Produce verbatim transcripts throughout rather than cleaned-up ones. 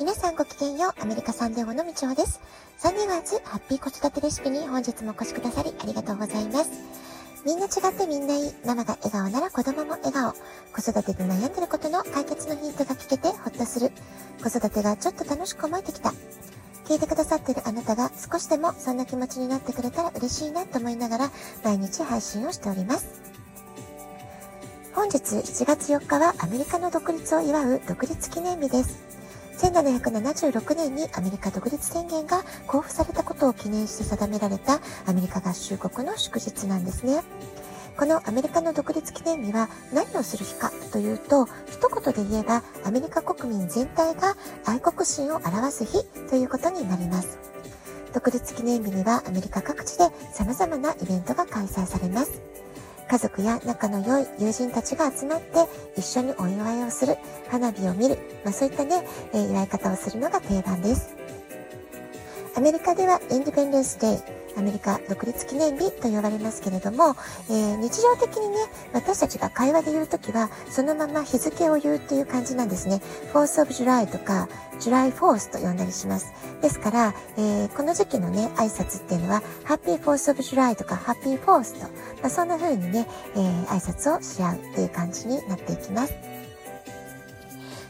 皆さんごきげんよう、アメリカサンデーゴのみちおです。サンデーワーズハッピー子育てレシピに本日もお越しくださりありがとうございます。みんな違ってみんないい、ママが笑顔なら子供も笑顔、子育てで悩んでることの解決のヒントが聞けてほっとする、子育てがちょっと楽しく思えてきた。聞いてくださっているあなたが少しでもそんな気持ちになってくれたら嬉しいなと思いながら毎日配信をしております。本日しちがつよっかはアメリカの独立を祝う独立記念日です。せんななひゃくななじゅうろくねんにアメリカ独立宣言が公布されたことを記念して定められたアメリカ合衆国の祝日なんですね。このアメリカの独立記念日は何をする日かというと、一言で言えばアメリカ国民全体が愛国心を表す日ということになります。独立記念日にはアメリカ各地で様々なイベントが開催されます。家族や仲の良い友人たちが集まって一緒にお祝いをする、花火を見る、まあ、そういったね、えー、祝い方をするのが定番です。アメリカではインディペンデンスデイ、アメリカ独立記念日と呼ばれますけれども、えー、日常的にね、私たちが会話で言うときはそのまま日付を言うという感じなんですね。フォースオブジュライとかジュライフォースと呼んだりします。ですから、えー、この時期のね、挨拶っていうのは、ハッピーフォースオブジュライとかハッピーフォースと、まあ、そんな風にね、えー、挨拶をし合うっていう感じになっていきます。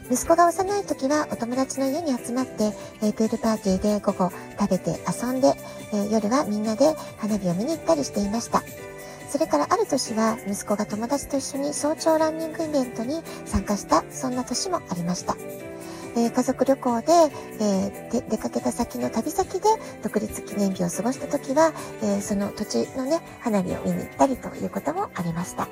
息子が幼い時はお友達の家に集まって、えー、プールパーティーで午後食べて遊んで、えー、夜はみんなで花火を見に行ったりしていました。それからある年は息子が友達と一緒に早朝ランニングイベントに参加した、そんな年もありました。えー、家族旅行で、えー、出かけた先の旅先で独立記念日を過ごした時は、えー、その土地のね、花火を見に行ったりということもありました。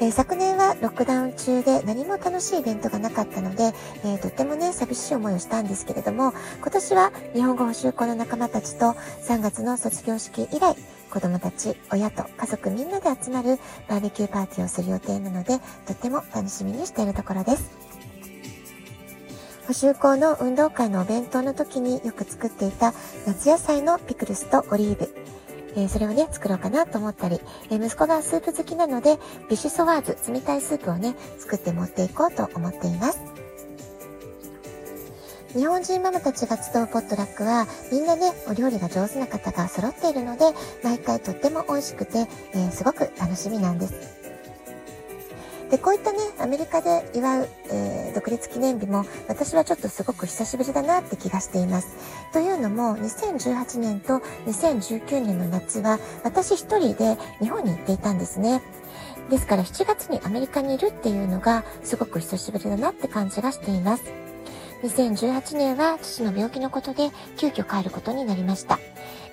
えー、昨年はロックダウン中で何も楽しいイベントがなかったので、えー、とってもね、寂しい思いをしたんですけれども、今年は日本語補習校の仲間たちとさんがつの卒業式以来、子供たち、親と家族みんなで集まるバーベキューパーティーをする予定なので、とっても楽しみにしているところです。補習校の運動会のお弁当の時によく作っていた夏野菜のピクルスとオリーブ、えー、それをね、作ろうかなと思ったり、えー、息子がスープ好きなのでビシソワーズ冷たいスープをね、作って持っていこうと思っています。日本人ママたちが集うポットラックはみんなね、お料理が上手な方が揃っているので、毎回とっても美味しくて、えー、すごく楽しみなんです。で、こういったね、アメリカで祝う、えー、独立記念日も私はちょっとすごく久しぶりだなって気がしています。というのもにせんじゅうはちねんとにせんじゅうきゅうねんの夏は私一人で日本に行っていたんですね。ですからしちがつにアメリカにいるっていうのがすごく久しぶりだなって感じがしています。にせんじゅうはちねんは父の病気のことで急遽帰ることになりました。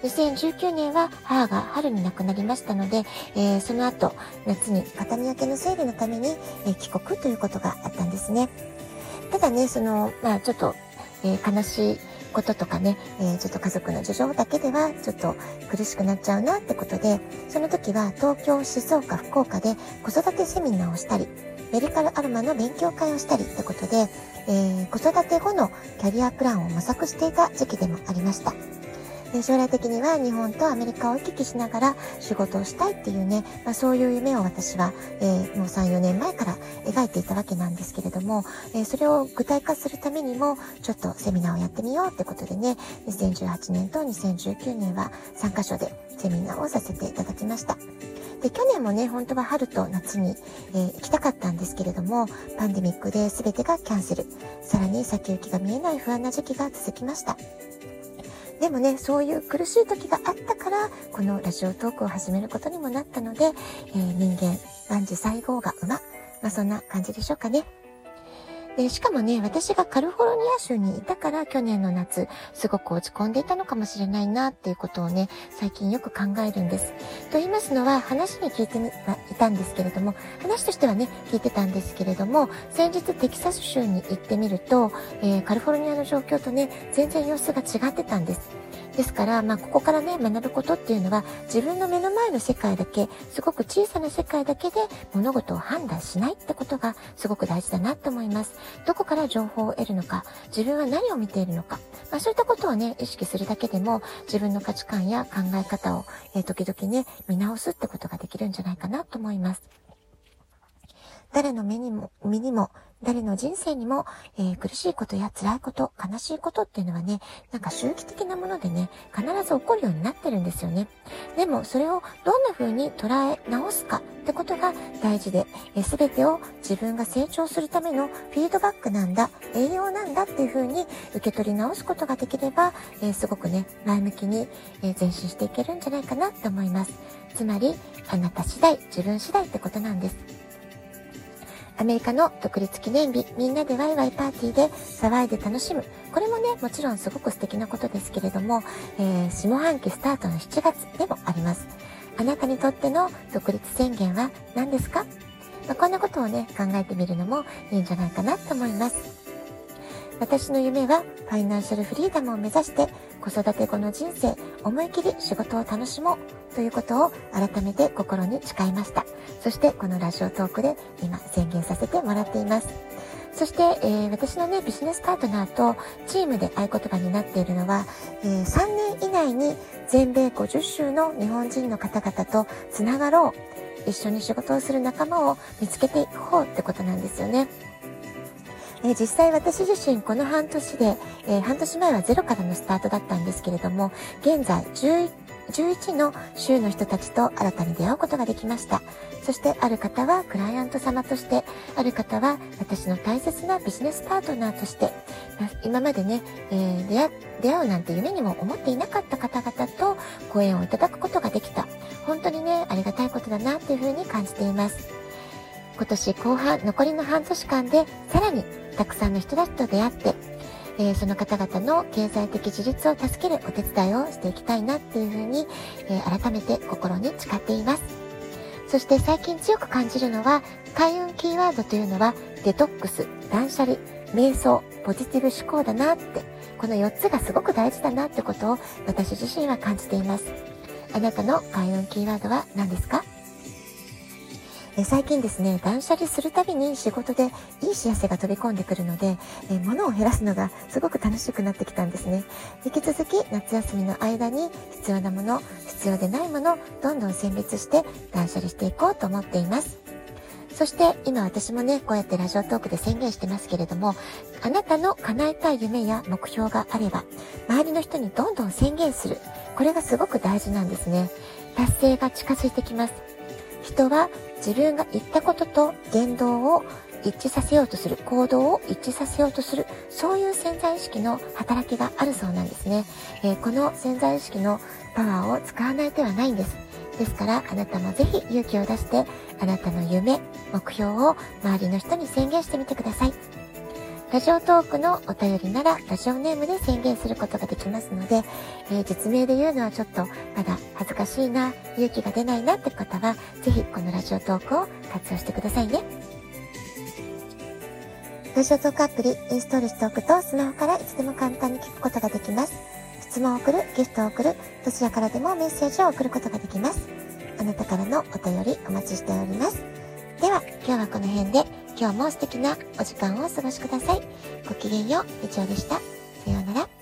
にせんじゅうきゅうねんは母が春に亡くなりましたので、えー、その後夏に肩身明けの整理のために、えー、帰国ということがあったんですね。ただね、その、まあ、ちょっと、えー、悲しいこととかね、えー、ちょっと家族の事情だけではちょっと苦しくなっちゃうなってことで、その時は東京、静岡、福岡で子育てセミナーをしたり、メディカルアロマの勉強会をしたりってことで、えー、子育て後のキャリアプランを模索していた時期でもありました。将来的には日本とアメリカを行き来しながら仕事をしたいっていうね、まあ、そういう夢を私は、えー、もうさん、よねんまえから描いていたわけなんですけれども、えー、それを具体化するためにもちょっとセミナーをやってみようってことでね、にせんじゅうはちねんとにせんじゅうきゅうねんはさんかしょでセミナーをさせていただきました。で、去年もね、本当は春と夏に、えー、行きたかったんですけれども、パンデミックで全てがキャンセル、さらに先行きが見えない不安な時期が続きました。でもね、そういう苦しい時があったから、このラジオトークを始めることにもなったので、えー、人間、万事最後が馬。まあ、そんな感じでしょうかね。で、しかもね、私がカリフォルニア州にいたから、去年の夏、すごく落ち込んでいたのかもしれないな、っていうことをね、最近よく考えるんです。と言いますのは、話に聞いてはいたんですけれども、話としてはね、聞いてたんですけれども、先日テキサス州に行ってみると、えー、カリフォルニアの状況とね、全然様子が違ってたんです。ですから、まあ、ここからね、学ぶことっていうのは、自分の目の前の世界だけ、すごく小さな世界だけで物事を判断しないってことがすごく大事だなと思います。どこから情報を得るのか、自分は何を見ているのか、まあ、そういったことをね、意識するだけでも、自分の価値観や考え方を、えー、時々ね、見直すってことができるんじゃないかなと思います。誰の目にも、身にも、誰の人生にも、えー、苦しいことや辛いこと、悲しいことっていうのはね、なんか周期的なものでね、必ず起こるようになってるんですよね。でも、それをどんな風に捉え直すかってことが大事で、すべてを自分が成長するためのフィードバックなんだ、栄養なんだっていう風に受け取り直すことができれば、えー、すごくね、前向きに、えー、前進していけるんじゃないかなと思います。つまり、あなた次第、自分次第ってことなんです。アメリカの独立記念日、みんなでワイワイパーティーで騒いで楽しむ。これもね、もちろんすごく素敵なことですけれども、えー、下半期スタートのしちがつでもあります。あなたにとっての独立宣言は何ですか？まあ、こんなことをね、考えてみるのもいいんじゃないかなと思います。私の夢はファイナンシャルフリーダムを目指して、子育て後の人生、思い切り仕事を楽しもうということを改めて心に誓いました。そしてこのラジオトークで今宣言させてもらっています。そして、えー、私のねビジネスパートナーとチームで合言葉になっているのは、えー、さんねん以内に全米ごじゅっ州の日本人の方々とつながろう、一緒に仕事をする仲間を見つけていこうってことなんですよね。え実際私自身この半年で、えー、半年前はゼロからのスタートだったんですけれども、現在じゅういちの州の人たちと新たに出会うことができました。そしてある方はクライアント様として、ある方は私の大切なビジネスパートナーとして、今までね、えー、出会、出会うなんて夢にも思っていなかった方々とご縁をいただくことができた。本当にね、ありがたいことだなというふうに感じています。今年後半、残りの半年間でさらにたくさんの人たちと出会って、えー、その方々の経済的自立を助けるお手伝いをしていきたいなっていうふうに、えー、改めて心に誓っています。そして最近強く感じるのは、開運キーワードというのはデトックス、断捨離、瞑想、ポジティブ思考だなって、このよっつがすごく大事だなってことを私自身は感じています。あなたの開運キーワードは何ですか？え最近ですね、断捨離するたびに仕事でいい幸せが飛び込んでくるので、え物を減らすのがすごく楽しくなってきたんですね。引き続き夏休みの間に必要なもの、必要でないもの、どんどん選別して断捨離していこうと思っています。そして今私もね、こうやってラジオトークで宣言してますけれども、あなたの叶えたい夢や目標があれば、周りの人にどんどん宣言する。これがすごく大事なんですね。達成が近づいてきます。人は自分が言ったことと言動を一致させようとする、行動を一致させようとする、そういう潜在意識の働きがあるそうなんですね。えー、この潜在意識のパワーを使わない手はないんです。ですからあなたもぜひ勇気を出してあなたの夢、目標を周りの人に宣言してみてください。ラジオトークのお便りならラジオネームで宣言することができますので、えー、実名で言うのはちょっとまだ恥ずかしいな、勇気が出ないなって方はぜひこのラジオトークを活用してくださいね。ラジオトークアプリインストールしておくとスマホからいつでも簡単に聞くことができます。質問を送る、ギフトを送る、どちらからでもメッセージを送ることができます。あなたからのお便りお待ちしております。では今日はこの辺で、今日も素敵なお時間をお過ごしください。ごきげんよう、みちおでした。さようなら。